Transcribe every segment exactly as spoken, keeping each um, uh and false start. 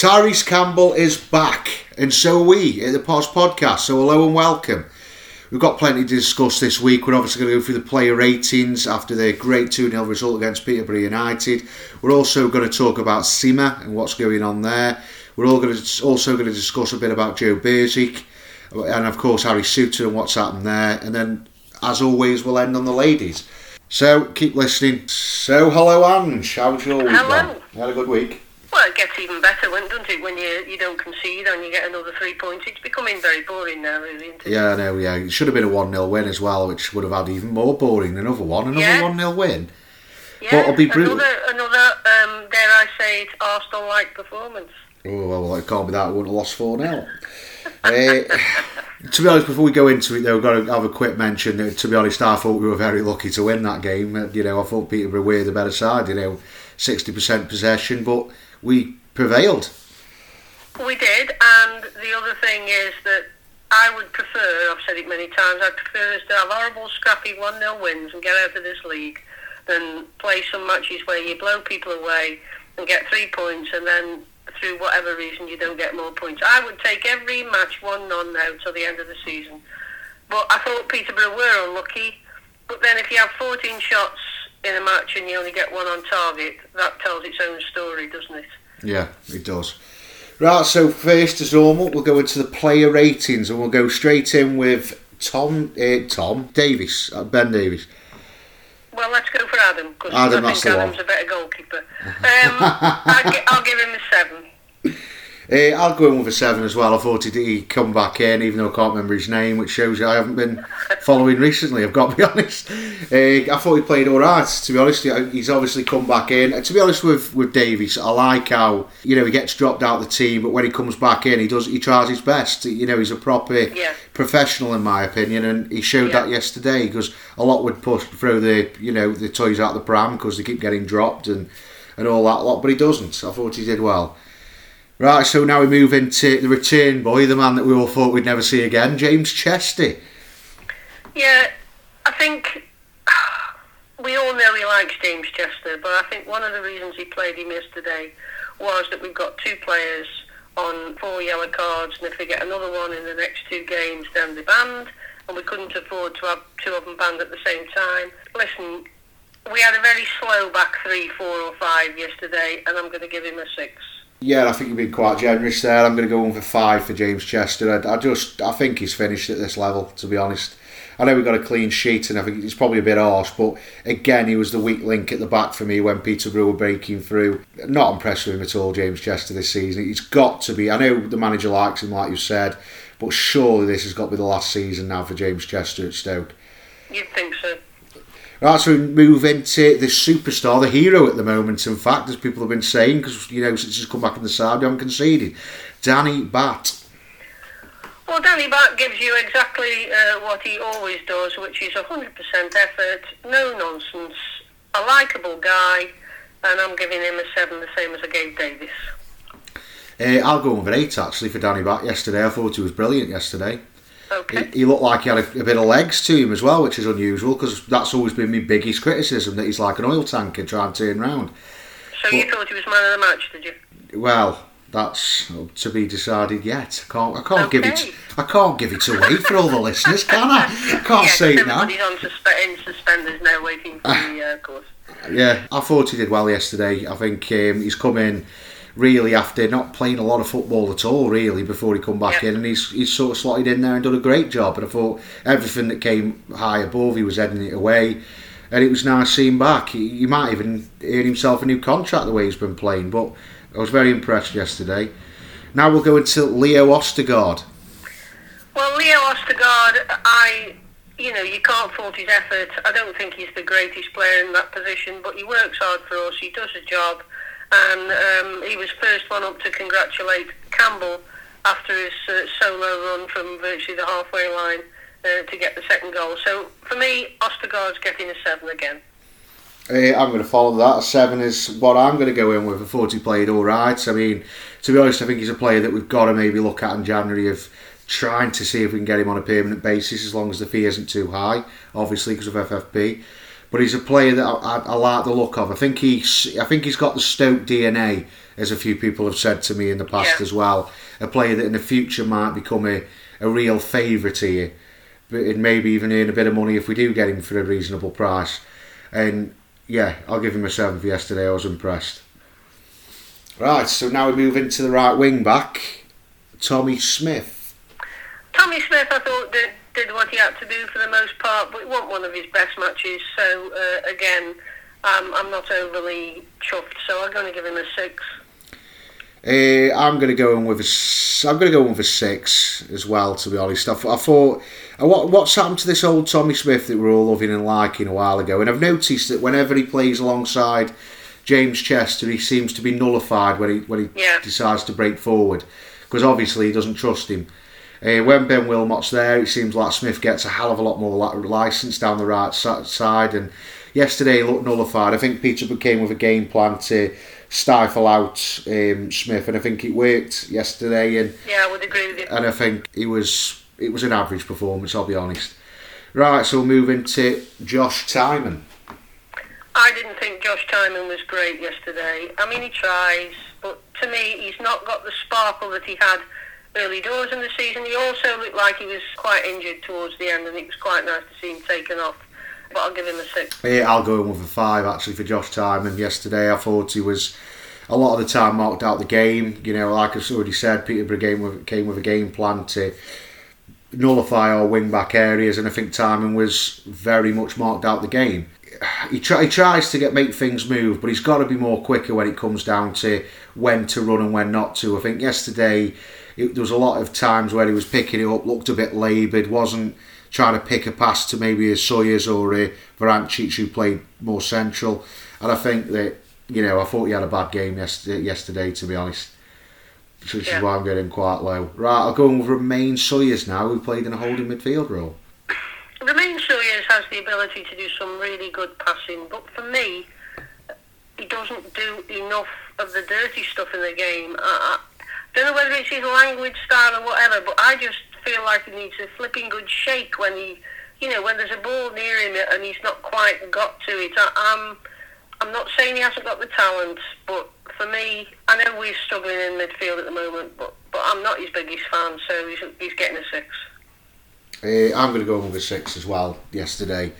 Tyrese Campbell is back, and so are we at the Pods Podcast, so hello and welcome. We've got plenty to discuss this week. We're obviously going to go through the player ratings after their great two nil result against Peterborough United. We're also going to talk about Sima and what's going on there. We're all going to, also going to discuss a bit about Joe Bursic, and of course Harry Souter and what's happened there. And then, as always, we'll end on the ladies. So, keep listening. So, hello Ange, how's your week? Hello. Gone? You had a good week? Well, it gets even better, doesn't it, when you you don't concede and you get another three points. It's becoming very boring now, really, isn't it? Yeah, I know, yeah. It should have been a one nil win as well, which would have had even more boring. Another one, another yeah. one nil win. Yeah, but it'll be brutal. another, another um, dare I say it, Arsenal-like performance. Oh, well, it can't be that. We wouldn't have lost four nil. uh, to be honest, before we go into it, though, we've got to have a quick mention. That, to be honest, I thought we were very lucky to win that game. You know, I thought Peterborough were the better side, you know, sixty percent possession, but we prevailed. We did, and the other thing is that I would prefer, I've said it many times, I'd prefer us to have horrible, scrappy one nil wins and get out of this league than play some matches where you blow people away and get three points and then through whatever reason you don't get more points. I would take every match one nil now till the end of the season. But I thought Peterborough were unlucky, but then if you have fourteen shots in a match and you only get one on target, that tells its own story, doesn't it? Yeah, it does. Right, so first as normal, we'll go into the player ratings and we'll go straight in with Tom uh, Tom Davies, uh, Ben Davies. Well, let's go for Adam, because I think Adam's one. a better goalkeeper. Um, I'll, gi- I'll give him a seven. Uh, I'll go in with a seven as well. I thought he'd, he'd come back in, even though I can't remember his name, which shows you I haven't been following recently, I've got to be honest. Uh, I thought he played all right, to be honest. He's obviously come back in. And to be honest with, with Davies, I like how, you know, he gets dropped out of the team, but when he comes back in, he does he tries his best. You know, he's a proper yeah. professional, in my opinion, and he showed yeah. that yesterday, because a lot would push throw the, you know, the toys out of the pram because they keep getting dropped and, and all that lot, but he doesn't. I thought he did well. Right, so now we move into the return boy, the man that we all thought we'd never see again, James Chester. Yeah, I think we all know he likes James Chester, but I think one of the reasons he played him yesterday was that we've got two players on four yellow cards, and if they get another one in the next two games, then they're banned, and we couldn't afford to have two of them banned at the same time. Listen, we had a very slow back three, four or five yesterday, and I'm going to give him a six. Yeah, I think you've been quite generous there. I'm going to go on for five for James Chester. I, I just, I think he's finished at this level, to be honest. I know we got a clean sheet, and I think it's probably a bit harsh, but again, he was the weak link at the back for me when Peterborough were breaking through. Not impressed with him at all, James Chester, this season. He's got to be. I know the manager likes him, like you said, but surely this has got to be the last season now for James Chester at Stoke. You'd think so. Right, so we move into the superstar, the hero at the moment, in fact, as people have been saying, because, you know, since he's come back in the side, we haven't conceded. Danny Batth. Well, Danny Batth gives you exactly uh, what he always does, which is one hundred percent effort, no nonsense, a likeable guy, and I'm giving him a seven, the same as I gave Davies. Uh, I'll go on for eight, actually, for Danny Batth yesterday. I thought he was brilliant yesterday. Okay. He, he looked like he had a, a bit of legs to him as well, which is unusual, because that's always been my biggest criticism, that he's like an oil tanker trying to turn round. So but, you thought he was man of the match, did you? Well, that's to be decided yet. I can't, I can't okay. give it. I can't give it away for all the listeners, can I? I can't yeah, say it now. Everybody's on susp- in suspenders now, waiting for the uh, course. Yeah, I thought he did well yesterday. I think um, he's come in. Really, after not playing a lot of football at all, really, before he come back yep. in, and he's he's sort of slotted in there and done a great job. And I thought everything that came high above, he was heading it away, and it was nice seeing back. He, he might even earn himself a new contract the way he's been playing. But I was very impressed yesterday. Now we'll go into Leo Ostergaard. Well, Leo Ostergaard, I you know you can't fault his effort. I don't think he's the greatest player in that position, but he works hard for us. He does a job. And um, he was first one up to congratulate Campbell after his uh, solo run from virtually the halfway line uh, to get the second goal. So for me, Ostergaard's getting a seven again. Uh, I'm going to follow that. A seven is what I'm going to go in with. I thought he played all right. I mean, to be honest, I think he's a player that we've got to maybe look at in January of trying to see if we can get him on a permanent basis, as long as the fee isn't too high, obviously, because of F F P. But he's a player that I, I, I like the look of. I think he's, I think he's got the Stoke D N A as a few people have said to me in the past yeah. as well, a player that in the future might become a, a real favourite here, and maybe even earn a bit of money if we do get him for a reasonable price. And yeah, I'll give him a seven for yesterday. I was impressed. Right, so now we move into the right wing back, Tommy Smith. Tommy Smith, I thought, did, did what he had to do for the most part, but it wasn't one of his best matches. So uh, again, um, I'm not overly chuffed. So I'm going to give him a six. Uh, I'm going to go in with a. I'm going to go in with a six as well. To be honest, I, I thought, what what's happened to this old Tommy Smith that we're all loving and liking a while ago? And I've noticed that whenever he plays alongside James Chester, he seems to be nullified when he when he yeah. decides to break forward, because obviously he doesn't trust him. Uh, when Ben Wilmot's there, it seems like Smith gets a hell of a lot more license down the right side. And yesterday he looked nullified. I think Peterborough came with a game plan to stifle out um, Smith, and I think it worked yesterday. And yeah, I would agree with you. And I think it was it was an average performance, I'll be honest. Right, so moving to Josh Tymon. I didn't think Josh Tymon was great yesterday. I mean, he tries, but to me, he's not got the sparkle that he had early doors in the season. He also looked like he was quite injured towards the end, and it was quite nice to see him taken off. But I'll give him a six. Yeah, I'll go in with a five actually for Josh Tymon. Yesterday I thought he was a lot of the time marked out the game. You know, like I've already said, Peterborough came with, came with a game plan to nullify our wing back areas, and I think Tymon was very much marked out the game. He, try, he tries to get make things move, but he's got to be more quicker when it comes down to when to run and when not to. I think yesterday it, there was a lot of times where he was picking it up, looked a bit laboured, wasn't trying to pick a pass to maybe a Sawyers or a Vrancic who played more central. And I think that, you know, I thought he had a bad game yesterday, yesterday to be honest, which yeah. is why I'm getting quite low. Right, I'll go with Romaine Sawyers now, who played in a holding midfield role. Romaine Sawyers has the ability to do some really good passing, but for me, he doesn't do enough of the dirty stuff in the game. I, I don't know whether it's his language, style or whatever, but I just feel like he needs a flipping good shake when he, you know, when there's a ball near him and he's not quite got to it. I, I'm, I'm not saying he hasn't got the talent, but for me, I know we're struggling in midfield at the moment, but, but I'm not his biggest fan, so he's, he's getting a six. Uh, I'm going to go with a six as well. Yesterday,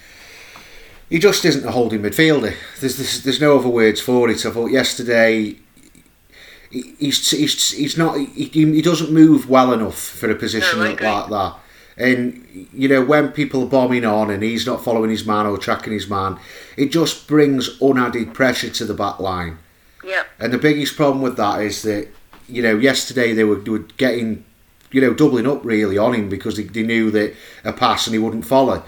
he just isn't a holding midfielder. There's there's, there's no other words for it. I thought yesterday, He's he's he's not he, he doesn't move well enough for a position no, like that. And you know, when people are bombing on and he's not following his man or tracking his man, it just brings unadded pressure to the back line. Yeah. And the biggest problem with that is that, you know, yesterday they were, they were getting, you know, doubling up really on him because they, they knew that a pass and he wouldn't follow.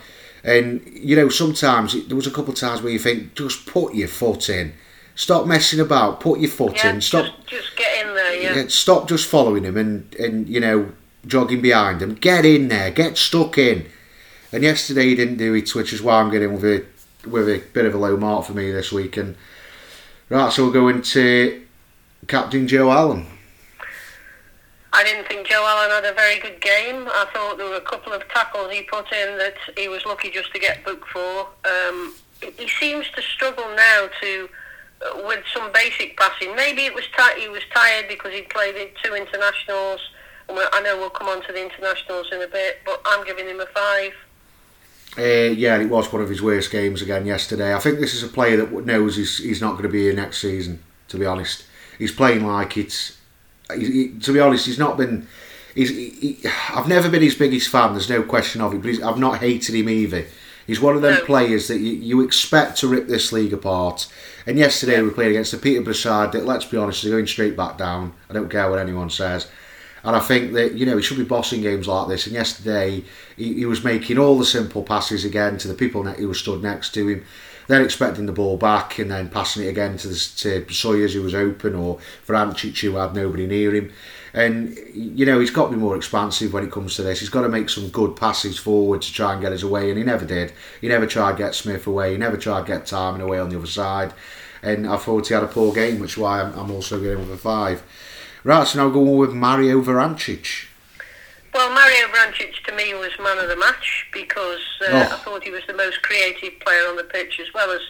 And you know, sometimes there was a couple of times where you think, just put your foot in. Stop messing about. Put your foot yeah, in. Stop. Just, just get in there. Yeah. Stop just following him and, and you know, jogging behind him. Get in there. Get stuck in. And yesterday he didn't do it, which is why I'm getting with a with a bit of a low mark for me this week. And right, so we'll go into Captain Joe Allen. I didn't think Joe Allen had a very good game. I thought there were a couple of tackles he put in that he was lucky just to get booked for. Um, he seems to struggle now to. With some basic passing. Maybe it was t- he was tired because he'd played in two internationals. And I know we'll come on to the internationals in a bit, but I'm giving him a five. Uh, yeah, it was one of his worst games again yesterday. I think this is a player that knows he's, he's not going to be here next season, to be honest. He's playing like it's... He, he, to be honest, he's not been... He's, he, he, I've never been his biggest fan, there's no question of it, but he's, I've not hated him either. He's one of them no. players that you, you expect to rip this league apart. And yesterday yeah. we played against the Peterborough side that, let's be honest, they're going straight back down. I don't care what anyone says. And I think that, you know, he should be bossing games like this. And yesterday he, he was making all the simple passes again to the people who were stood next to him. Then expecting the ball back and then passing it again to, the, to Sawyers, who was open, or Vrancic, who had nobody near him. And, you know, he's got to be more expansive when it comes to this. He's got to make some good passes forward to try and get us away, and he never did. He never tried to get Smith away. He never tried to get Tymon away on the other side. And I thought he had a poor game, which is why I'm, I'm also going with a five. Right, so now we're going with Mario Vrancic. Well, Mario Vrancic, to me, was man of the match because uh, oh. I thought he was the most creative player on the pitch, as well as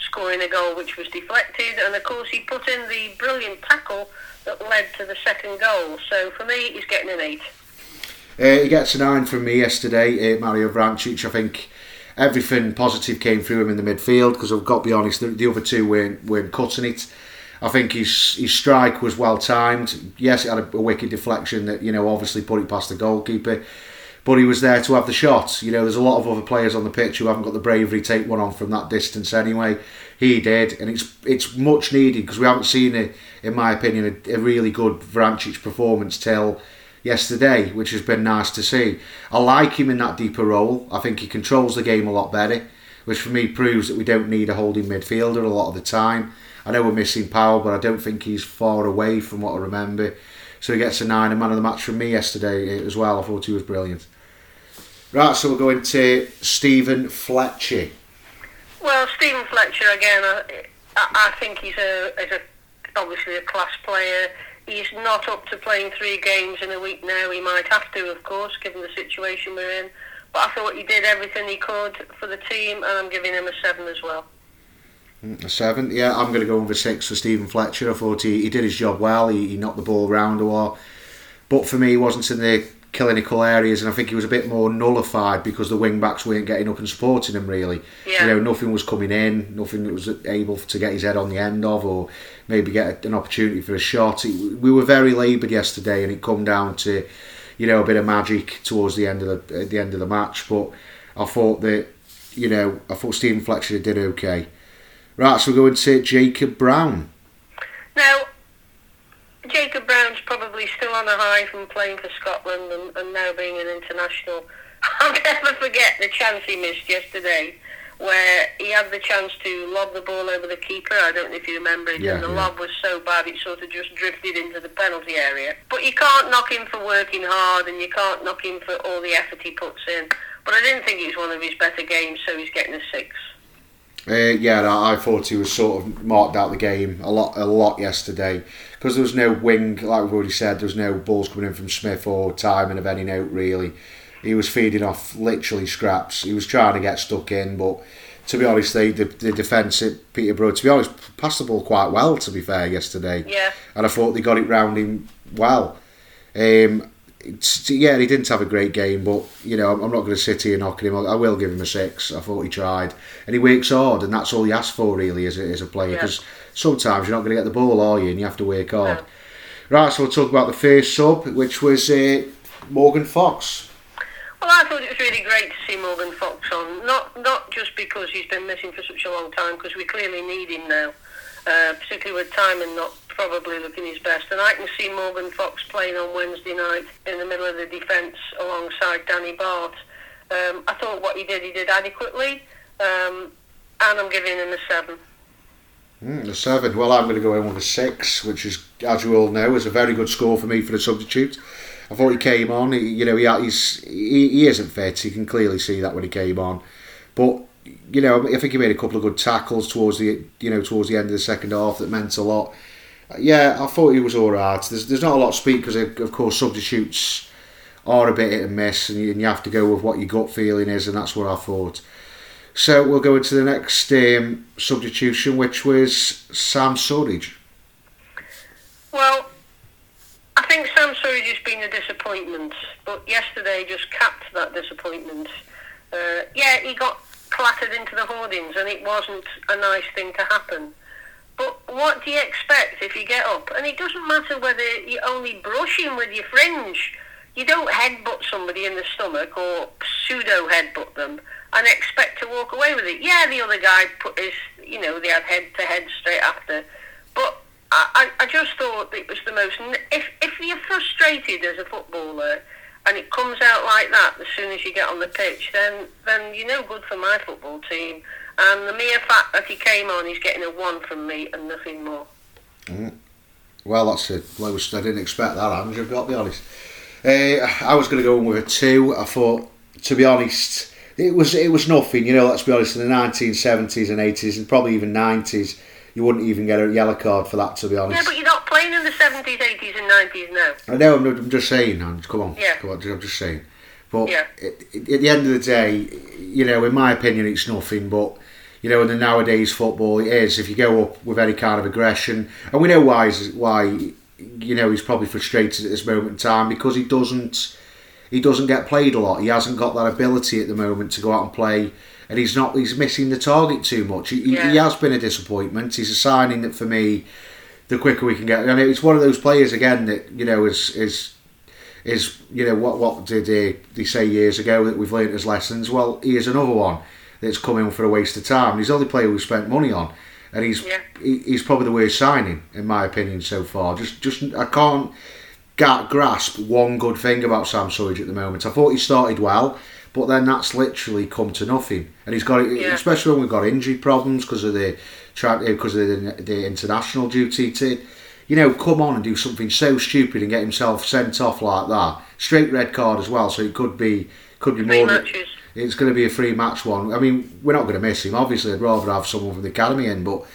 scoring a goal which was deflected, and of course he put in the brilliant tackle that led to the second goal. So for me, he's getting an eight. Uh, he gets a nine from me yesterday, uh, Mario Vrancic. I think everything positive came through him in the midfield, because I've got to be honest, the, the other two weren't, weren't cutting it. I think his his strike was well timed. Yes, it had a, a wicked deflection that, you know, obviously put it past the goalkeeper, but he was there to have the shot. You know, there's a lot of other players on the pitch who haven't got the bravery to take one on from that distance anyway. He did, and it's it's much needed, because we haven't seen, a, in my opinion, a, a really good Vrancic performance till yesterday, which has been nice to see. I like him in that deeper role. I think he controls the game a lot better, which for me proves that we don't need a holding midfielder a lot of the time. I know we're missing Powell, but I don't think he's far away from what I remember. So he gets a nine, a man of the match from me yesterday as well. I thought he was brilliant. Right, so we're going to Stephen Fletcher. Well, Stephen Fletcher, again, I, I think he's a, is a obviously a class player. He's not up to playing three games in a week now. He might have to, of course, given the situation we're in. But I thought he did everything he could for the team, and I'm giving him a seven as well. A seven, yeah. I'm going to go over six for Stephen Fletcher. I thought he, he did his job well. He, he knocked the ball round a lot. But for me, he wasn't in the clinical areas, and I think he was a bit more nullified because the wing-backs weren't getting up and supporting him, really. Yeah. You know, nothing was coming in, nothing that was able to get his head on the end of, or maybe get an opportunity for a shot. It, we were very laboured yesterday, and it come down to, you know, a bit of magic towards the end of the, at the end of the match. But I thought that, you know, I thought Stephen Fletcher did okay. Right, so we're going to Jacob Brown. Now, Jacob Brown's probably still on a high from playing for Scotland and, and now being an international. I'll never forget the chance he missed yesterday, where he had the chance to lob the ball over the keeper. I don't know if you remember it, yeah, and the yeah. lob was so bad it sort of just drifted into the penalty area. But you can't knock him for working hard, and you can't knock him for all the effort he puts in. But I didn't think it was one of his better games, so he's getting a six. Uh, yeah, no, I thought he was sort of marked out the game a lot, a lot yesterday, because there was no wing, like we've already said. There was no balls coming in from Smith or Tymon of any note, really. He was feeding off literally scraps. He was trying to get stuck in, but to be honest, they, the the defence at Peterborough, to be honest, passed the ball quite well. To be fair, yesterday, yeah, and I thought they got it round him well. Um, yeah, he didn't have a great game, but you know, I'm not going to sit here knocking him. I will give him a six. I thought he tried, and he works hard, and that's all he asks for, really, as a, as a player, because yeah. sometimes you're not going to get the ball, are you, and you have to work hard. No. Right, so we'll talk about the first sub, which was uh, Morgan Fox. Well, I thought it was really great to see Morgan Fox on, not not just because he's been missing for such a long time, because we clearly need him now, uh, particularly with Tymon not probably looking his best, and I can see Morgan Fox playing on Wednesday night in the middle of the defence alongside Danny Batth. Um, I thought what he did, he did adequately, um, and I'm giving him a seven. Mm, a seven. Well, I'm going to go in with a six, which is, as you all know, is a very good score for me for the substitute. I thought he came on. He, you know, he he's, he he isn't fit. You can clearly see that when he came on, but you know, I think he made a couple of good tackles towards the you know towards the end of the second half that meant a lot. Yeah, I thought he was all right. There's there's not a lot to speak, because of course substitutes are a bit hit and miss, and you, and you have to go with what your gut feeling is, and that's what I thought. So we'll go into the next um, substitution, which was Sam Surridge. Well, I think Sam Surridge has been a disappointment, but yesterday just capped that disappointment. Uh, yeah, he got clattered into the hoardings, and it wasn't a nice thing to happen. But what do you expect if you get up? And it doesn't matter whether you only brush him with your fringe. You don't headbutt somebody in the stomach or pseudo-headbutt them and expect to walk away with it. Yeah, the other guy put his, you know, they had head-to-head straight after. But I, I just thought it was the most... If, if you're frustrated as a footballer and it comes out like that as soon as you get on the pitch, then, then you're no good for my football team. And the mere fact that he came on, he's getting a one from me and nothing more. Mm. Well, that's the lowest. I didn't expect that, Andrew, I've got to be honest. Uh, I was going to go in with a two. I thought, to be honest, it was it was nothing. You know, let's be honest, in the nineteen seventies and eighties and probably even nineties, you wouldn't even get a yellow card for that, to be honest. Yeah, but you're not playing in the seventies, eighties and nineties now. I know, I'm, I'm just saying, Andrew, come on. Yeah. Come on, I'm just saying. But yeah. at, at the end of the day, you know, in my opinion, it's nothing, but... you know, in the nowadays football it is, if you go up with any kind of aggression, and we know why, why, you know, he's probably frustrated at this moment in time, because he doesn't, he doesn't get played a lot. He hasn't got that ability at the moment to go out and play, and he's not, he's missing the target too much. He, yeah. he has been a disappointment. He's a signing that for me, the quicker we can get, and it's one of those players again that, you know, is is is you know what what did they, they say years ago that we've learnt as lessons. Well, he is another one that's come in for a waste of time. He's the only player we've spent money on, and he's yeah. he, he's probably the worst signing in my opinion so far. Just just I can't get, grasp one good thing about Sam Surridge at the moment. I thought he started well, but then that's literally come to nothing. And he's got, yeah. especially when we've got injury problems because of the because of the, the international duty to, you know, come on and do something so stupid and get himself sent off like that. Straight red card as well, so it could be could be three more. Matches. It's going to be a free match one. I mean, we're not going to miss him. Obviously, I'd rather have someone from the academy in, but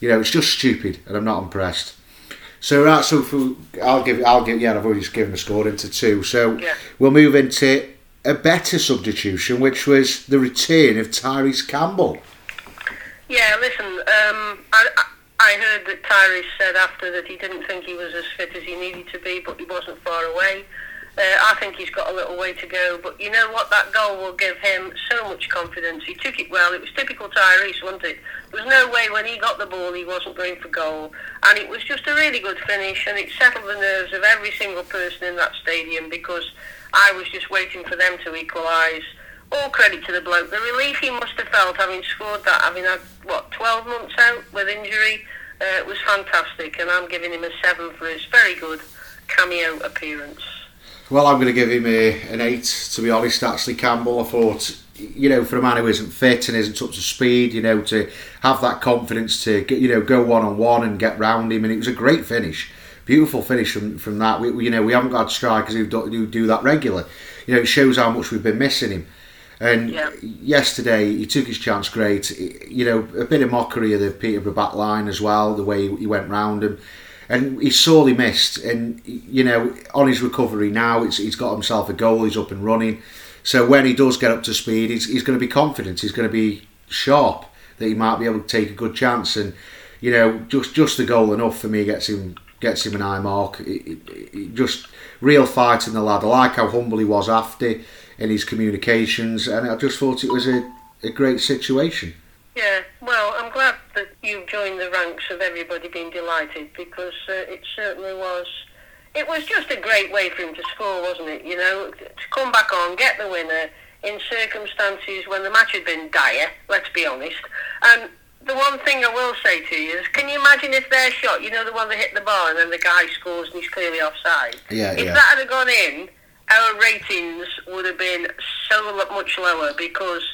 you know, it's just stupid, and I'm not impressed. So right, so for, I'll give I'll give yeah, I've already given the score into two. So yeah. we'll move into a better substitution, which was the return of Tyrese Campbell. Yeah, listen, um, I I heard that Tyrese said after that he didn't think he was as fit as he needed to be, but he wasn't far away. Uh, I think he's got a little way to go, but you know what, that goal will give him so much confidence. He took it well. It was typical Tyrese, wasn't it? There was no way when he got the ball he wasn't going for goal, and it was just a really good finish, and it settled the nerves of every single person in that stadium, because I was just waiting for them to equalise. All credit to the bloke. The relief he must have felt having scored that, having had, what, twelve months out with injury, uh, was fantastic, and I'm giving him a seven for his very good cameo appearance. Well, I'm going to give him a, an eight, to be honest, actually, Campbell. I thought, you know, for a man who isn't fit and isn't up to speed, you know, to have that confidence to, get, you know, go one-on-one and get round him, and it was a great finish. Beautiful finish from, from that. We, you know, we haven't got strikers who do, who do that regular. You know, it shows how much we've been missing him. And yeah. yesterday he took his chance great. You know, a bit of mockery of the Peterborough back line as well, the way he went round him. And he sorely missed. And, you know, on his recovery now, it's, he's got himself a goal, he's up and running. So when he does get up to speed, he's, he's going to be confident, he's going to be sharp, that he might be able to take a good chance. And, you know, just, just the goal enough for me gets him... gets him an high mark. It, it, it just real fight in the lad. I like how humble he was after in his communications, and I just thought it was a, a great situation. Yeah, well, I'm glad that you've joined the ranks of everybody being delighted, because uh, it certainly was. It was just a great way for him to score, wasn't it? You know, to come back on, get the winner in circumstances when the match had been dire, let's be honest. And the one thing I will say to you is, can you imagine if their shot, you know, the one that hit the bar and then the guy scores and he's clearly offside? Yeah, if yeah. that had gone in, our ratings would have been so much lower, because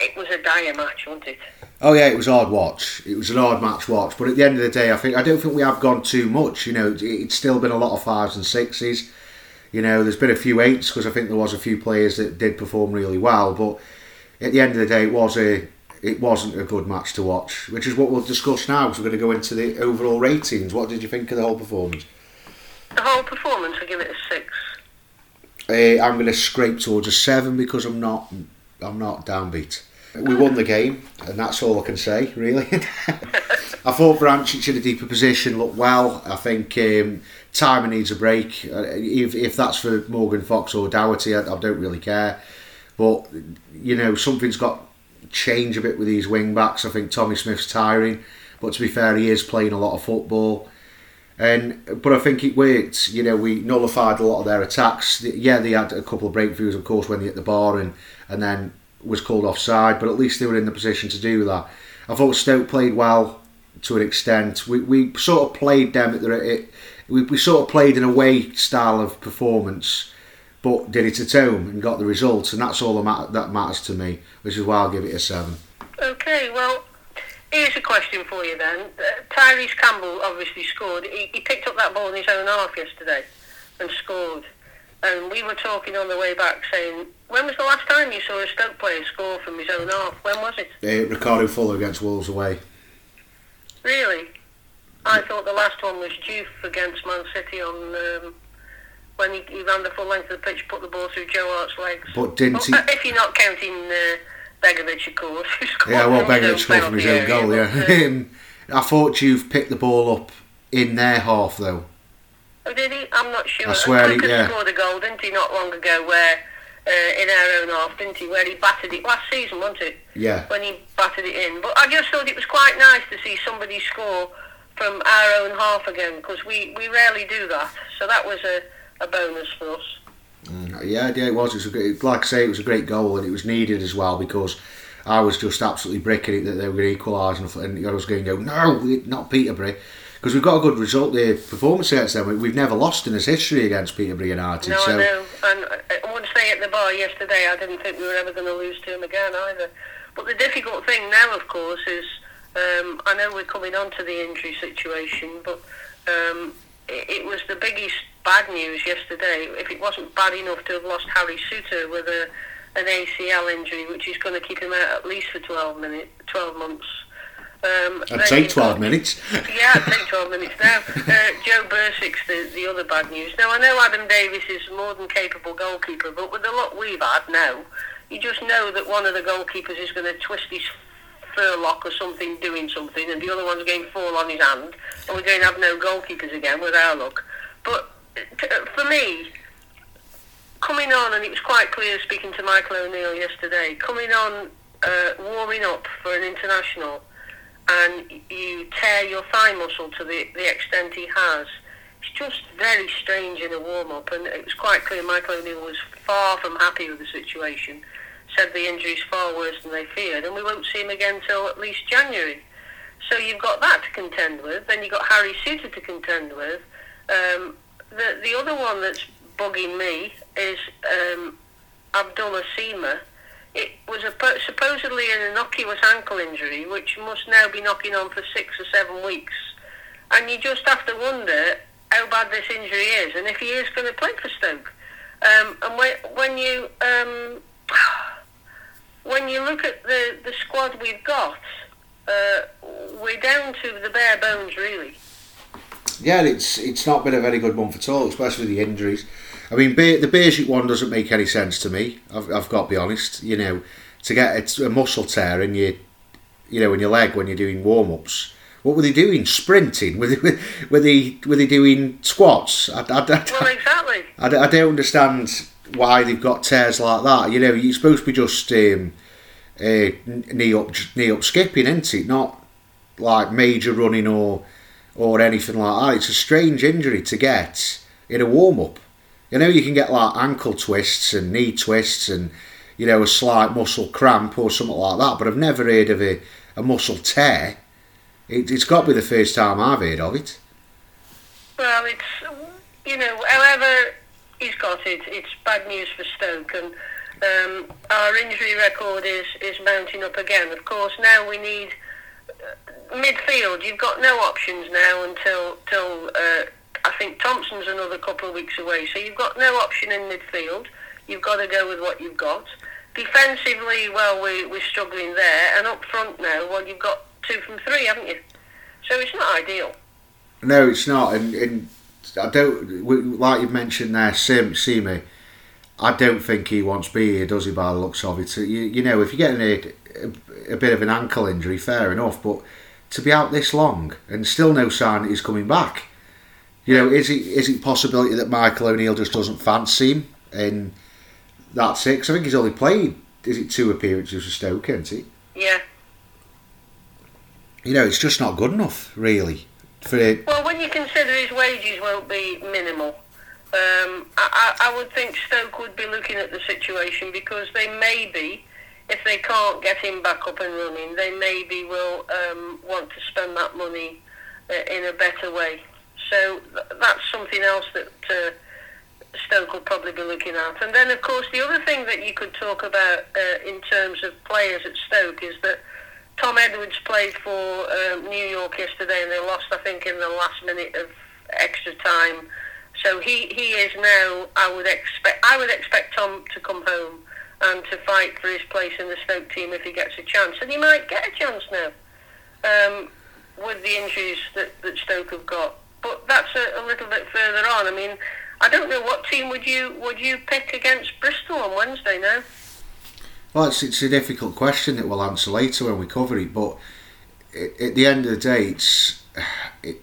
it was a dire match, wasn't it? Oh yeah, it was hard watch. It was an hard match watch, but at the end of the day, I think I don't think we have gone too much. You know, it's still been a lot of fives and sixes. You know, there's been a few eights, because I think there was a few players that did perform really well, but at the end of the day, it was a It wasn't a good match to watch, which is what we'll discuss now, because we're going to go into the overall ratings. What did you think of the whole performance? The whole performance, I give it a six. Uh, I'm going to scrape towards a seven, because I'm not, I'm not downbeat. We won the game, and that's all I can say, really. I thought Vrancic in a deeper position looked well. I think um, Tymon needs a break. If, if that's for Morgan Fox or Dougherty, I, I don't really care. But you know, something's got. Change a bit with these wing backs. I think Tommy Smith's tiring, but to be fair, he is playing a lot of football. And but I think it worked. You know, we nullified a lot of their attacks. Yeah, they had a couple of breakthroughs, of course, when they hit the bar and and then was called offside. But at least they were in the position to do that. I thought Stoke played well to an extent. We we sort of played them at the it. We we sort of played an away style of performance, but did it at home and got the results, and that's all that matters to me, which is why I'll give it a seven. OK, well, here's a question for you then. Uh, Tyrese Campbell obviously scored. He, he picked up that ball in his own half yesterday and scored. And we were talking on the way back saying, when was the last time you saw a Stoke player score from his own half? When was it? Uh, Ricardo Fuller against Wolves away. Really? I thought the last one was Juve against Man City on... Um, when he, he ran the full length of the pitch, put the ball through Joe Hart's legs. But didn't well, he... If you're not counting uh, Begovic, of course. Yeah, well, Begovic scored from his own goal, yeah. I thought Juve picked the ball up in their half, though. Oh, did he? I'm not sure. I swear he, yeah. Scored a goal, didn't he, not long ago, where uh, in our own half, didn't he, where he batted it last season, wasn't it? Yeah. When he batted it in. But I just thought it was quite nice to see somebody score from our own half again, because we, we rarely do that. So that was a, a bonus for us. Mm, yeah, yeah, it was. It was a great, like I say, it was a great goal, and it was needed as well, because I was just absolutely bricking it that they were going to equalise, and, and I was going to go, no, not Peterborough, because we've got a good result there, performance against them. We've never lost in this history against Peterborough United. No, so. I know, and once they hit the bar yesterday, I didn't think we were ever going to lose to them again either. But the difficult thing now, of course, is um, I know we're coming on to the injury situation, but um, it, it was the biggest bad news yesterday. If it wasn't bad enough to have lost Harry Suter with a an A C L injury, which is going to keep him out at least for twelve minutes, twelve months. Um, I'd take twelve got, minutes. Yeah, I'd take twelve minutes now. Uh, Joe Bursic's the, the other bad news. Now, I know Adam Davies is a more than capable goalkeeper, but with the luck we've had now, you just know that one of the goalkeepers is going to twist his furlock or something doing something, and the other one's going to fall on his hand, and we're going to have no goalkeepers again with our luck. But t- for me... coming on, and it was quite clear speaking to Michael O'Neill yesterday, coming on, uh, warming up for an international, and you tear your thigh muscle to the, the extent he has, it's just very strange in a warm-up, and it was quite clear Michael O'Neill was far from happy with the situation, said the injury's far worse than they feared, and we won't see him again till at least January. So you've got that to contend with, then you've got Harry Suter to contend with. Um, the, the other one that's bugging me is um, Abdullah Sima. It was a, supposedly an innocuous ankle injury, which must now be knocking on for six or seven weeks. And you just have to wonder how bad this injury is, and if he is going to play for Stoke. Um, and when, when you um, when you look at the, the squad we've got, uh, we're down to the bare bones, really. Yeah, it's it's not been a very good month at all, especially with the injuries. I mean, be, the Beershit one doesn't make any sense to me. I've, I've got to be honest. You know, to get a, a muscle tear in your, you know, in your leg when you're doing warm ups. What were they doing? Sprinting? Were they were they were they doing squats? I, I, I, well, exactly. I, I don't understand why they've got tears like that. You know, you're supposed to be just um, uh, knee up knee up skipping, isn't it? Not like major running or or anything like that. It's a strange injury to get in a warm up. You know, you can get like ankle twists and knee twists and, you know, a slight muscle cramp or something like that, but I've never heard of a, a muscle tear. It, it's got to be the first time I've heard of it. Well, it's, you know, however he's got it, it's bad news for Stoke, and um, our injury record is, is mounting up again. Of course, now we need uh, midfield. You've got no options now until... till, uh, I think Thompson's another couple of weeks away, so you've got no option in midfield. You've got to go with what you've got. Defensively, well, we, we're struggling there, and up front now, well, you've got two from three, haven't you? So it's not ideal. No, it's not, and, and I don't, like you've mentioned there, Sim, Simi, I don't think he wants to be here, does he, by the looks of it? So you, you know, if you're getting a, a, a bit of an ankle injury, fair enough, but to be out this long and still no sign that he's coming back. You know, is it is it possibility that Michael O'Neill just doesn't fancy him, and that's it? Because I think he's only played, is it two appearances for Stoke, isn't he? Yeah. You know, it's just not good enough, really. For it. Well, when you consider his wages won't be minimal, um, I, I would think Stoke would be looking at the situation, because they maybe, if they can't get him back up and running, they maybe will um, want to spend that money uh, in a better way. So that's something else that uh, Stoke will probably be looking at. And then, of course, the other thing that you could talk about uh, in terms of players at Stoke is that Tom Edwards played for uh, New York yesterday, and they lost, I think, in the last minute of extra time. So he, he is now. I would expect I would expect Tom to come home and to fight for his place in the Stoke team if he gets a chance, and he might get a chance now um, with the injuries that, that Stoke have got. But that's a, a little bit further on. I mean, I don't know what team would you would you pick against Bristol on Wednesday now? Well, it's, it's a difficult question that we'll answer later when we cover it, but it, at the end of the day, it's it,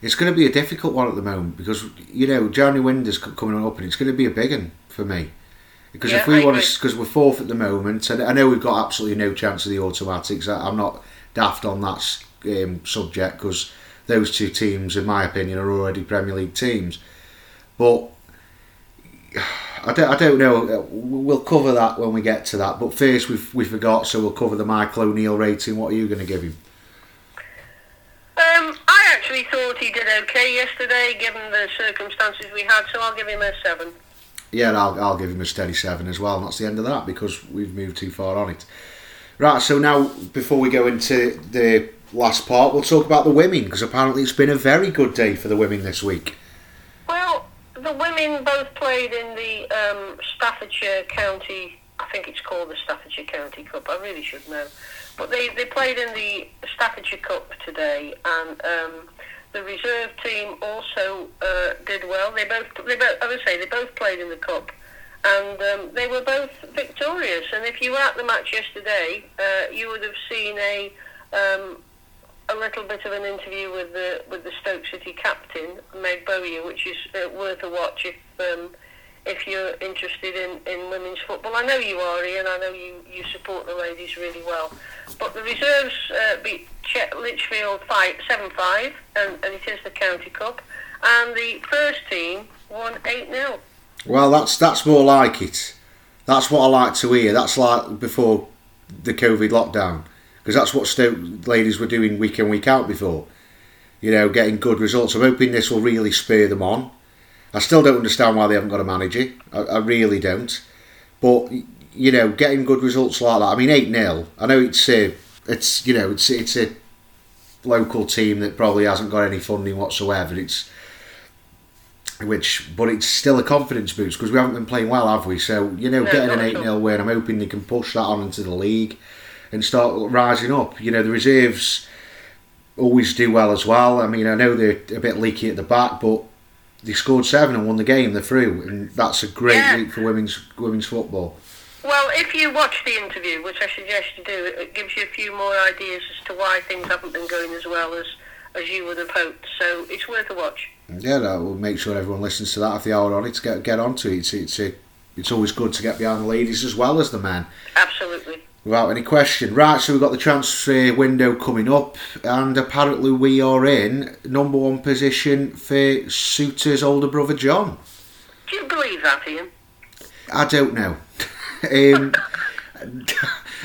it's going to be a difficult one at the moment because, you know, January window's coming up and it's going to be a big one for me. Because yeah, if we I want agree. to, because we're fourth at the moment, and I know we've got absolutely no chance of the automatics. I, I'm not daft on that um, subject because those two teams, in my opinion, are already Premier League teams. But I don't, I don't know. We'll cover that when we get to that. But first, we've, we forgot, so we'll cover the Michael O'Neill rating. What are you going to give him? Um, I actually thought he did okay yesterday, given the circumstances we had. So I'll give him a seven. Yeah, and I'll, I'll give him a steady seven as well, and that's the end of that because we've moved too far on it. Right, so now, before we go into the last part, we'll talk about the women, because apparently it's been a very good day for the women this week. Well, the women both played in the um, Staffordshire County, I think it's called the Staffordshire County Cup, I really should know, but they, they played in the Staffordshire Cup today, and... Um, the reserve team also uh, did well. They both, they both, I would say, they both played in the cup, and um, they were both victorious. And if you were at the match yesterday, uh, you would have seen a um, a little bit of an interview with the with the Stoke City captain, Meg Bowyer, which is uh, worth a watch if um, if you're interested in, in women's football. I know you are, Ian. I know you, you support the ladies really well. But the reserves uh, beat Litchfield seven five, and, and it is the County Cup, and the first team won eight nil. Well, that's that's more like it. That's what I like to hear. That's like before the COVID lockdown, because that's what Stoke ladies were doing week in, week out before. You know, getting good results. I'm hoping this will really spur them on. I still don't understand why they haven't got a manager. I, I really don't. But, you know, getting good results like that. I mean, eight nil. I know it's a... Uh, It's you know it's it's a local team that probably hasn't got any funding whatsoever. It's which, but it's still a confidence boost because we haven't been playing well, have we? So you know, no, getting an eight nil sure. win, I'm hoping they can push that on into the league and start rising up. You know, the reserves always do well as well. I mean, I know they're a bit leaky at the back, but they scored seven and won the game. They're through, and that's a great yeah. week for women's women's football. Well, if you watch the interview, which I suggest you do, it gives you a few more ideas as to why things haven't been going as well as, as you would have hoped. So it's worth a watch. Yeah, no, we'll make sure everyone listens to that if they are on it, to get, get onto it. It's, it's, a, it's always good to get behind the ladies as well as the men. Absolutely. Without any question. Right, so we've got the transfer window coming up, and apparently we are in number one position for Souttar's older brother, John. Do you believe that, Ian? I don't know. um,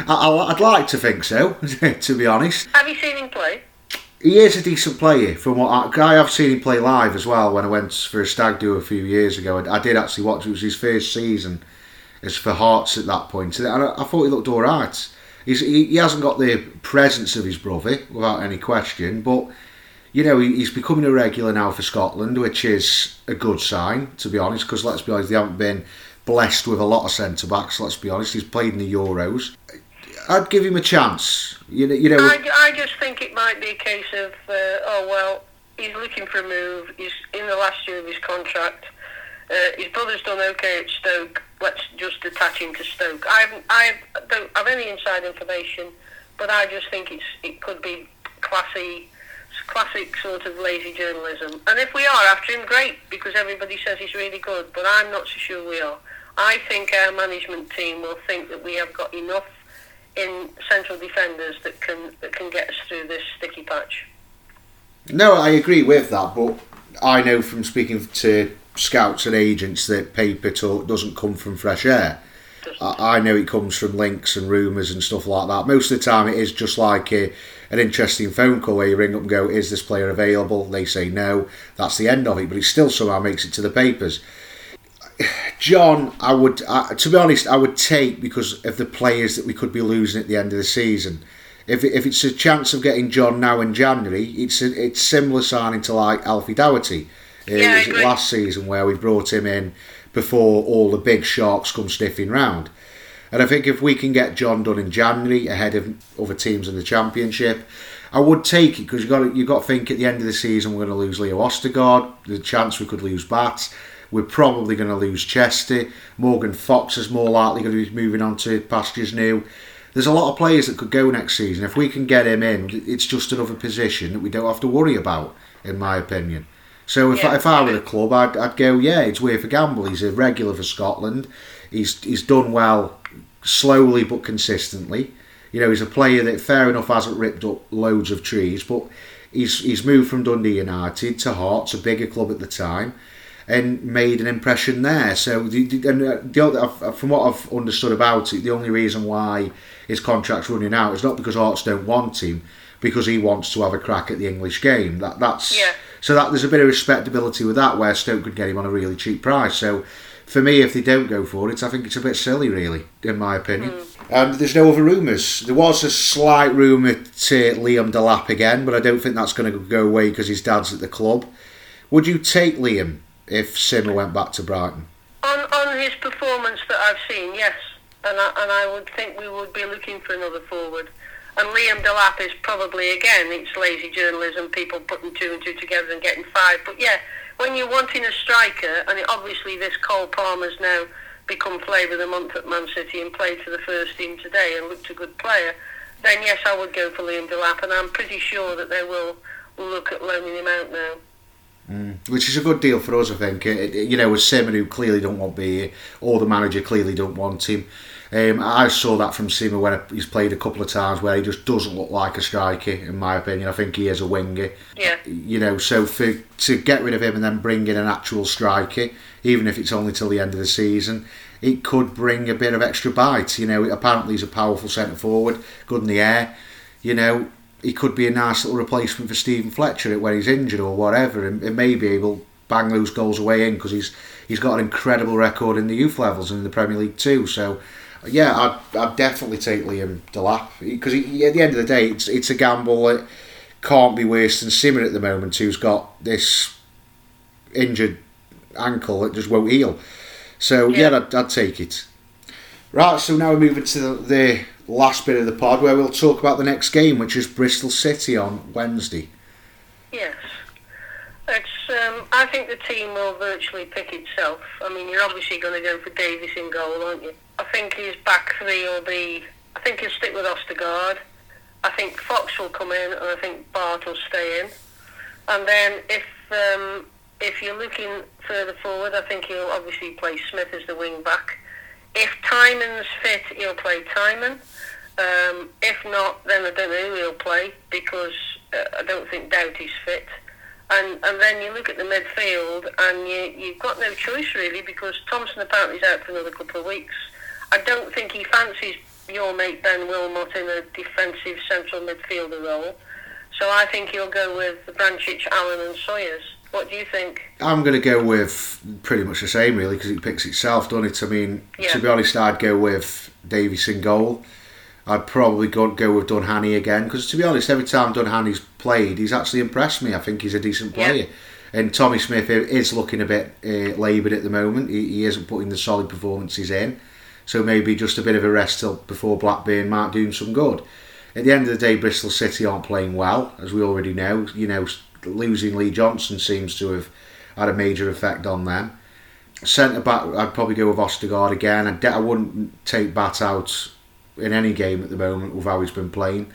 I, I'd like to think so, to be honest. Have you seen him play? He is a decent player. From what I, I have seen him play live as well when I went for a stag do a few years ago. I, I did actually watch. It was his first season as for Hearts at that point, and I, I thought he looked all right. He's, he, he hasn't got the presence of his brother, without any question, but you know he, he's becoming a regular now for Scotland, which is a good sign, to be honest. Because let's be honest, they haven't been blessed with a lot of centre-backs, let's be honest. He's played in the Euros. I'd give him a chance. You know, you know. I, I just think it might be a case of, uh, oh, well, he's looking for a move. He's in the last year of his contract. Uh, his brother's done OK at Stoke. Let's just attach him to Stoke. I haven't, I don't have any inside information, but I just think it's it could be classy, classic sort of lazy journalism. And if we are after him, great, because everybody says he's really good, but I'm not so sure we are. I think our management team will think that we have got enough in central defenders that can that can get us through this sticky patch. No, I agree with that, but I know from speaking to scouts and agents that paper talk doesn't come from fresh air. I, I know it comes from links and rumours and stuff like that. Most of the time it is just like a, an interesting phone call where you ring up and go, is this player available? They say no. That's the end of it, but it still somehow makes it to the papers. John, I would, I, to be honest, I would take because of the players that we could be losing at the end of the season. If if it's a chance of getting John now in January, it's a, it's similar signing to like Alfie Dougherty. Yeah, uh, it last season where we brought him in before all the big sharks come sniffing round. And I think if we can get John done in January ahead of other teams in the Championship, I would take it because you've got, you've got to think at the end of the season we're going to lose Leo Ostergaard, the chance we could lose Batth. We're probably going to lose Chester. Morgan Fox is more likely going to be moving on to pastures new. There's a lot of players that could go next season. If we can get him in, it's just another position that we don't have to worry about, in my opinion. So if, yeah, if I were a club, I'd, I'd go, yeah, it's worth a gamble. He's a regular for Scotland. He's he's done well slowly but consistently. You know, he's a player that, fair enough, hasn't ripped up loads of trees, but he's he's moved from Dundee United to Hearts, a bigger club at the time, and made an impression there. So the, the, and the other, from what I've understood about it, the only reason why his contract's running out is not because Hearts don't want him, because he wants to have a crack at the English game. That that's yeah. So that there's a bit of respectability with that, where Stoke could get him on a really cheap price. So for me, if they don't go for it, I think it's a bit silly, really, in my opinion. Mm. Um, there's no other rumours. There was a slight rumour to Liam DeLap again, but I don't think that's going to go away because his dad's at the club. Would you take Liam if Sima went back to Brighton? On on his performance that I've seen, yes. And I, and I would think we would be looking for another forward. And Liam DeLap is probably, again, it's lazy journalism, people putting two and two together and getting five. But yeah, when you're wanting a striker, and it, obviously this Cole Palmer's now become flavour of the month at Man City and played for the first team today and looked a good player, then yes, I would go for Liam DeLap, and I'm pretty sure that they will look at loaning him out now. Mm. Which is a good deal for us, I think. It, it, you know, with Simon, who clearly don't want to be here, or the manager clearly don't want him. Um, I saw that from Sima when he's played a couple of times, where he just doesn't look like a striker, in my opinion. I think he is a winger. Yeah. You know, so for, to get rid of him and then bring in an actual striker, even if it's only till the end of the season, it could bring a bit of extra bite. You know, apparently he's a powerful centre forward, good in the air. You know, he could be a nice little replacement for Stephen Fletcher when he's injured or whatever, and, and maybe he will bang those goals away in, because he's he's got an incredible record in the youth levels and in the Premier League too. So. Yeah, I'd, I'd definitely take Liam DeLap, because at the end of the day, it's it's a gamble. It can't be worse than Sima at the moment, who's got this injured ankle that just won't heal. So yeah, yeah I'd, I'd take it. Right, so now we're moving to the, the last bit of the pod, where we'll talk about the next game, which is Bristol City on Wednesday. Yes. It's. Um, I think the team will virtually pick itself. I mean, you're obviously going to go for Davies in goal, aren't you? I think his back three will be... I think he'll stick with Ostergaard. I think Fox will come in, and I think Bart will stay in. And then if um, if you're looking further forward, I think he'll obviously play Smith as the wing back. If Tymon's fit, he'll play Tymon. Um, if not, then I don't know who he'll play, because uh, I don't think Doughty's fit. And, and then you look at the midfield, and you, you've got no choice, really, because Thompson apparently is out for another couple of weeks. I don't think he fancies your mate Ben Wilmot in a defensive central midfielder role. So I think he'll go with Vrancic, Allen and Sawyers. What do you think? I'm going to go with pretty much the same, really, because it picks itself, doesn't it? I mean, yeah. To be honest, I'd go with Davies in goal. I'd probably go go with Dunhany again, because to be honest, every time Dunhany's played, he's actually impressed me. I think he's a decent player. Yeah. And Tommy Smith is looking a bit uh, laboured at the moment. He, he isn't putting the solid performances in. So maybe just a bit of a rest till before Blackburn might do him some good. At the end of the day, Bristol City aren't playing well, as we already know. You know, losing Lee Johnson seems to have had a major effect on them. Centre back, I'd probably go with Ostergaard again. I, de- I wouldn't take Bat out in any game at the moment with how he's been playing.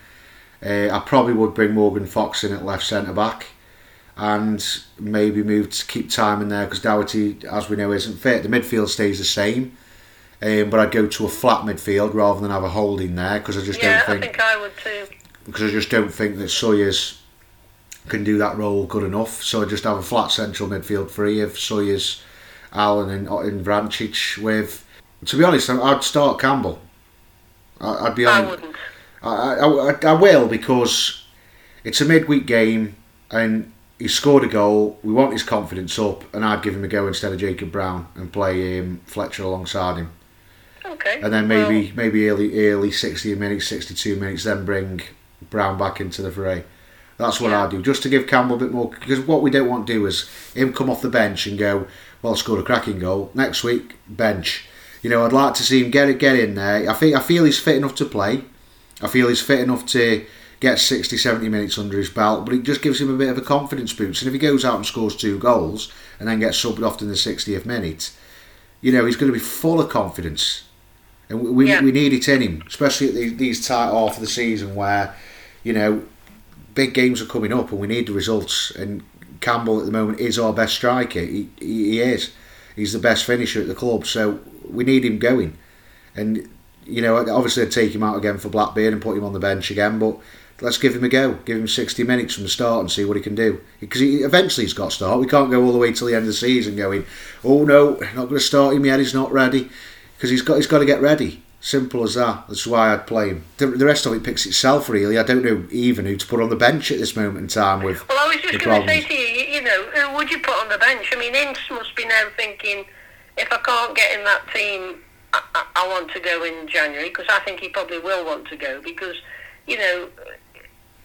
Uh, I probably would bring Morgan Fox in at left centre back, and maybe move to keep time in there, because Dougherty, as we know, isn't fit. The midfield stays the same. Um, but I'd go to a flat midfield rather than have a holding there, because I just yeah, don't think. Yeah, I think I would too. Because I just don't think that Sawyers can do that role good enough. So I just have a flat central midfield three of Sawyers, Allen, and, and Vrancic. With, to be honest, I'd start Campbell. I, I'd be on. I wouldn't. I, I, I, I will, because it's a midweek game and he scored a goal. We want his confidence up, and I'd give him a go instead of Jacob Brown and play um, Fletcher alongside him. Okay. And then maybe well, maybe early early sixty minutes, sixty two minutes, then bring Brown back into the fray. That's what yeah. I do, just to give Campbell a bit more, because what we don't want to do is him come off the bench and go, well, I scored a cracking goal. Next week, bench. You know, I'd like to see him get get in there. I think I feel he's fit enough to play. I feel he's fit enough to gets sixty, seventy minutes under his belt, but it just gives him a bit of a confidence boost. And if he goes out and scores two goals and then gets subbed off in the sixtieth minute, you know, he's going to be full of confidence. And we yeah. we need it in him, especially at these, these tight half of the season where, you know, big games are coming up and we need the results. And Campbell at the moment is our best striker. He, he is. He's the best finisher at the club, so we need him going. And, you know, obviously I'd take him out again for Blackburn and put him on the bench again, but let's give him a go. Give him sixty minutes from the start and see what he can do. Because he, eventually he's got to start. We can't go all the way till the end of the season going, oh no, not going to start him yet, he's not ready. Because he's got, he's got to get ready. Simple as that. That's why I'd play him. The, the rest of it picks itself, really. I don't know even who to put on the bench at this moment in time with. Well, I was just going to say to you, you know, who would you put on the bench? I mean, Ince must be now thinking, if I can't get in that team, I, I, I want to go in January, because I think he probably will want to go, because, you know,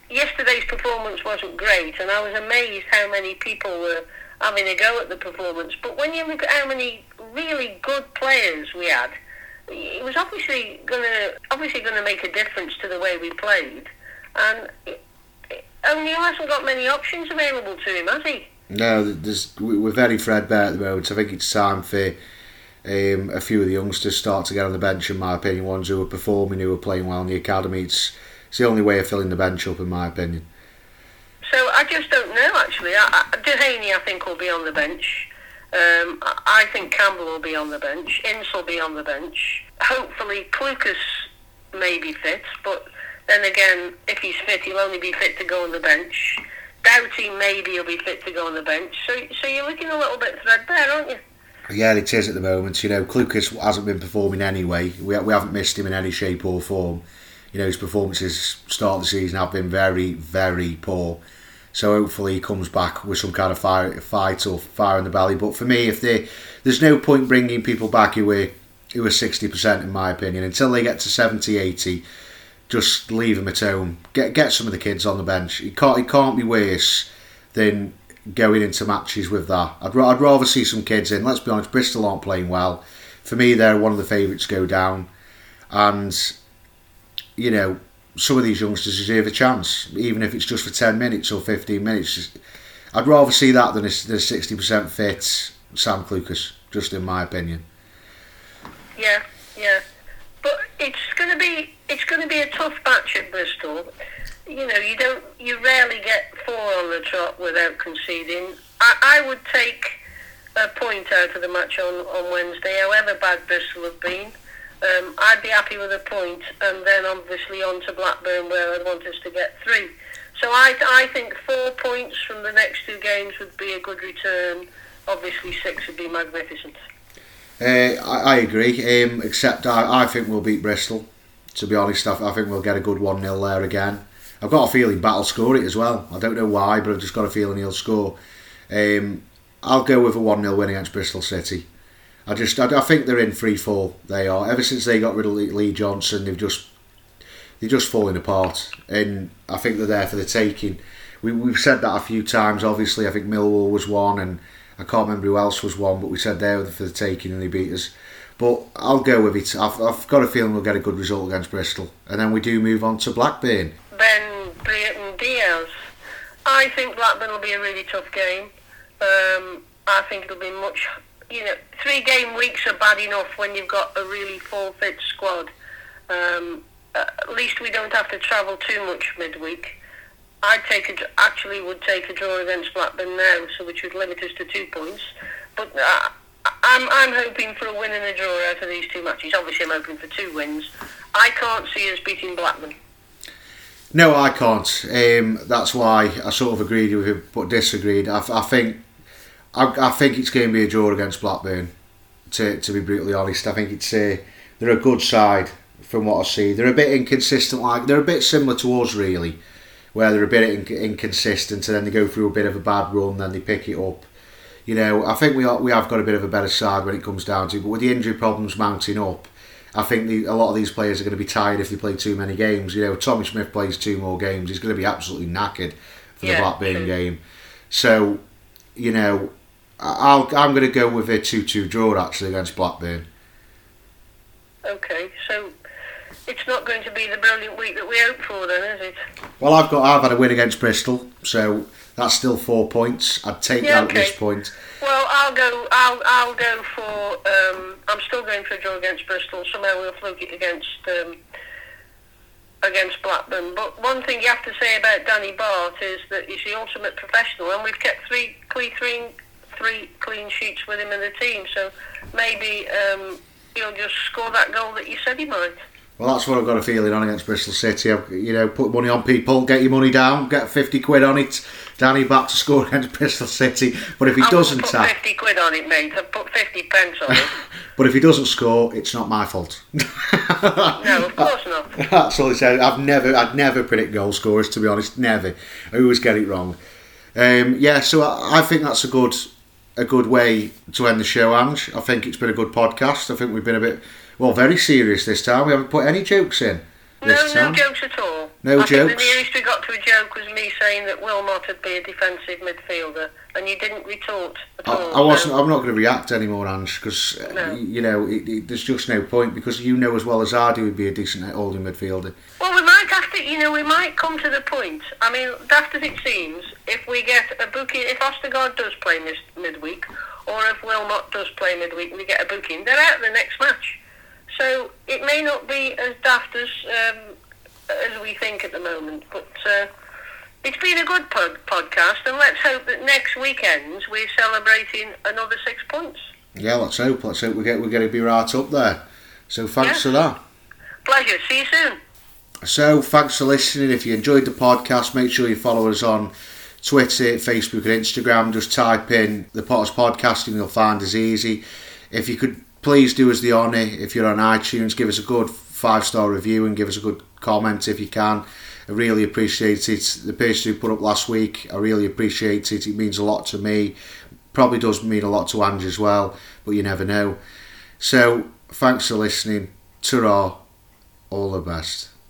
yesterday's performance wasn't great, and I was amazed how many people were having a go at the performance. But when you look at how many really good players we had, it was obviously going to obviously going to make a difference to the way we played, and O'Neill hasn't got many options available to him, has he? No, there's, we're very threadbare at the moment. I think it's time for um, a few of the youngsters start to get on the bench, in my opinion, ones who are performing, who are playing well in the academy. It's, it's the only way of filling the bench up, in my opinion. So I just don't know, actually. I, I, Delaney, I think, will be on the bench. Um, I think Campbell will be on the bench. Ince will be on the bench. Hopefully Clucas may be fit, but then again, if he's fit, he'll only be fit to go on the bench. Doughty, maybe he'll be fit to go on the bench. So so you're looking a little bit threadbare, aren't you? Yeah, it is at the moment. You know, Clucas hasn't been performing anyway. We, we haven't missed him in any shape or form. You know, his performances start of the season have been very, very poor. So hopefully he comes back with some kind of fire, fight or fire in the belly. But for me, if they, there's no point bringing people back who are, who are sixty percent in my opinion. Until they get to seventy, eighty, just leave them at home. Get get some of the kids on the bench. It can't, it can't be worse than going into matches with that. I'd, I'd rather see some kids in. Let's be honest, Bristol aren't playing well. For me, they're one of the favourites to go down. And, you know, some of these youngsters deserve a chance, even if it's just for ten minutes or fifteen minutes. I'd rather see that than a sixty percent fit Sam Clucas, just in my opinion. Yeah, yeah, but it's going to be it's going to be a tough match at Bristol. You know, you don't you rarely get four on the trot without conceding. I, I would take a point out of the match on, on Wednesday, however bad Bristol have been. Um, I'd be happy with a point, and then obviously on to Blackburn, where I'd want us to get three. So I, I think four points from the next two games would be a good return. Obviously six would be magnificent. Uh, I, I agree, um, except I, I think we'll beat Bristol. To be honest, I, I think we'll get a good one nil there again. I've got a feeling Batt'll score it as well. I don't know why, but I've just got a feeling he'll score. Um, I'll go with a one nil win against Bristol City. I just, I, I think they're in free fall. They are. Ever since they got rid of Lee Johnson, they've just, they're just falling apart, and I think they're there for the taking. We, we've said that a few times. Obviously, I think Millwall was one, and I can't remember who else was one, but we said they were for the taking, and they beat us. But I'll go with it. I've, I've got a feeling we'll get a good result against Bristol, and then we do move on to Blackburn. Ben Brayton Diaz. I think Blackburn will be a really tough game. Um, I think it'll be much. You know, three game weeks are bad enough when you've got a really full fit squad. Um, at least we don't have to travel too much midweek. I take a, actually would take a draw against Blackburn now, so which would limit us to two points. But uh, I'm I'm hoping for a win and a draw out of these two matches. Obviously, I'm hoping for two wins. I can't see us beating Blackburn. No, I can't. Um, that's why I sort of agreed with him, but disagreed. I, I think. I, I think it's going to be a draw against Blackburn, to to be brutally honest. I think it's a, they're a good side from what I see. They're a bit inconsistent, like they're a bit similar to us really, where they're a bit in, inconsistent and then they go through a bit of a bad run, then they pick it up. You know, I think we are, we have got a bit of a better side when it comes down to it, but with the injury problems mounting up, I think the, a lot of these players are going to be tired if they play too many games. You know, Tommy Smith plays two more games, he's going to be absolutely knackered for yeah. the Blackburn game. So, you know, I'll, I'm going to go with a two-two draw actually against Blackburn. Okay, so it's not going to be the brilliant week that we hope for then, is it? Well, I've got I've had a win against Bristol, so that's still four points. I'd take yeah, out okay. this point. Well, I'll go. I'll I'll go for. Um, I'm still going for a draw against Bristol. Somehow we'll fluke it against um, against Blackburn. But one thing you have to say about Danny Batth is that he's the ultimate professional, and we've kept three clean three, three clean sheets with him in the team. So maybe um, he'll just score that goal that you said he might. Well, that's what I've got a feeling on against Bristol City. You know, put money on people, get your money down, get fifty quid on it. Danny Batth to score against Bristol City. But if he I doesn't... I've put have, fifty quid on it, mate. I've put fifty pence on it. But if he doesn't score, it's not my fault. No, of course not. That's all he said. I've never, I'd never predict goal scorers, to be honest. Never. I always get it wrong. Um, yeah, so I, I think that's a good, a good way to end the show, Ange. I think it's been a good podcast. I think we've been a bit... Well, very serious this time. We haven't put any jokes in. This no, time. no jokes at all. No I jokes. Think the nearest we got to a joke was me saying that Wilmot would be a defensive midfielder, and you didn't retort at I, all. I wasn't. No. I'm not going to react anymore, Ange, because no. you know it, it, there's just no point. Because you know as well as I do, he'd be a decent holding midfielder. Well, we might have to. You know, we might come to the point. I mean, daft as it seems, if we get a booking, if Ostergaard does play mid midweek, or if Wilmot does play midweek, and we get a booking, they're out the next match. So it may not be as daft as um, as we think at the moment, but uh, it's been a good pod- podcast, and let's hope that next weekend we're celebrating another six points. Yeah, let's hope. Let's hope we get we're going to be right up there. So thanks yes. for that. Pleasure. See you soon. So thanks for listening. If you enjoyed the podcast, make sure you follow us on Twitter, Facebook, and Instagram. Just type in the Potters Podcast, and you'll find us easy. If you could. Please do us the honour, if you're on iTunes, give us a good five-star review and give us a good comment if you can. I really appreciate it. The page you put up last week, I really appreciate it. It means a lot to me. Probably does mean a lot to Ange as well, but you never know. So, thanks for listening. Ta-ra. All the best.